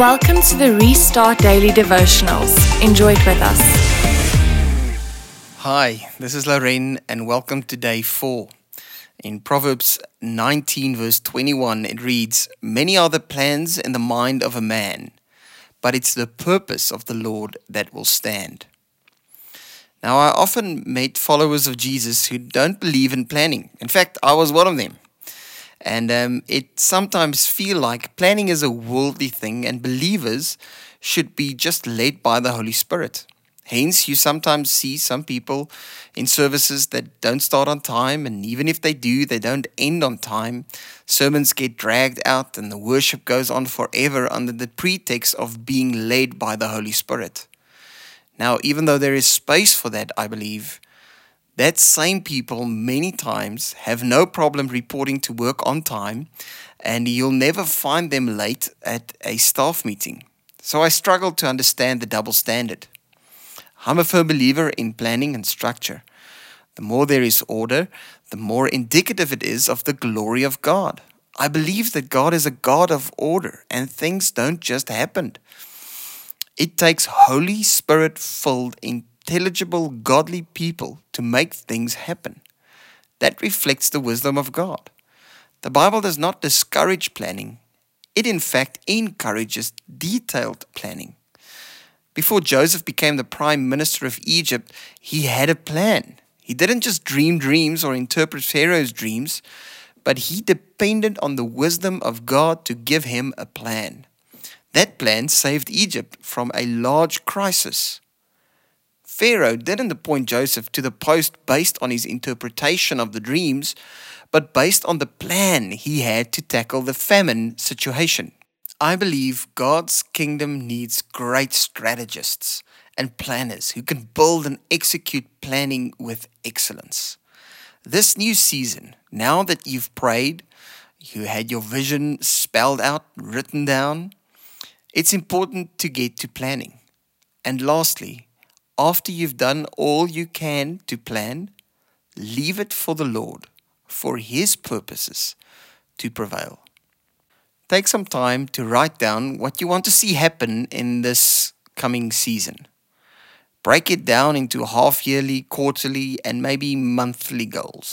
Welcome to the Restart Daily Devotionals. Enjoy it with us. Hi, this is Lorraine and welcome to Day 4. In Proverbs 19 verse 21 it reads, "Many are the plans in the mind of a man, but it's the purpose of the Lord that will stand." Now, I often meet followers of Jesus who don't believe in planning. In fact, I was one of them. And it sometimes feel like planning is a worldly thing and believers should be just led by the Holy Spirit. Hence, you sometimes see some people in services that don't start on time, and even if they do, they don't end on time. Sermons get dragged out and the worship goes on forever under the pretext of being led by the Holy Spirit. Now, even though there is space for that, I believe that same people many times have no problem reporting to work on time, and you'll never find them late at a staff meeting. So I struggle to understand the double standard. I'm a firm believer in planning and structure. The more there is order, the more indicative it is of the glory of God. I believe that God is a God of order and things don't just happen. It takes Holy Spirit-filled, intelligible, godly people to make things happen. That reflects the wisdom of God. The Bible does not discourage planning. It in fact encourages detailed planning. Before Joseph became the prime minister of Egypt, he had a plan. He didn't just dream dreams or interpret Pharaoh's dreams, but he depended on the wisdom of God to give him a plan. That plan saved Egypt from a large crisis. Pharaoh didn't appoint Joseph to the post based on his interpretation of the dreams, but based on the plan he had to tackle the famine situation. I believe God's kingdom needs great strategists and planners who can build and execute planning with excellence. This new season, now that you've prayed, you had your vision spelled out, written down, it's important to get to planning. And lastly, after you've done all you can to plan, leave it for the Lord, for His purposes to prevail. Take some time to write down what you want to see happen in this coming season. Break it down into half-yearly, quarterly, and maybe monthly goals.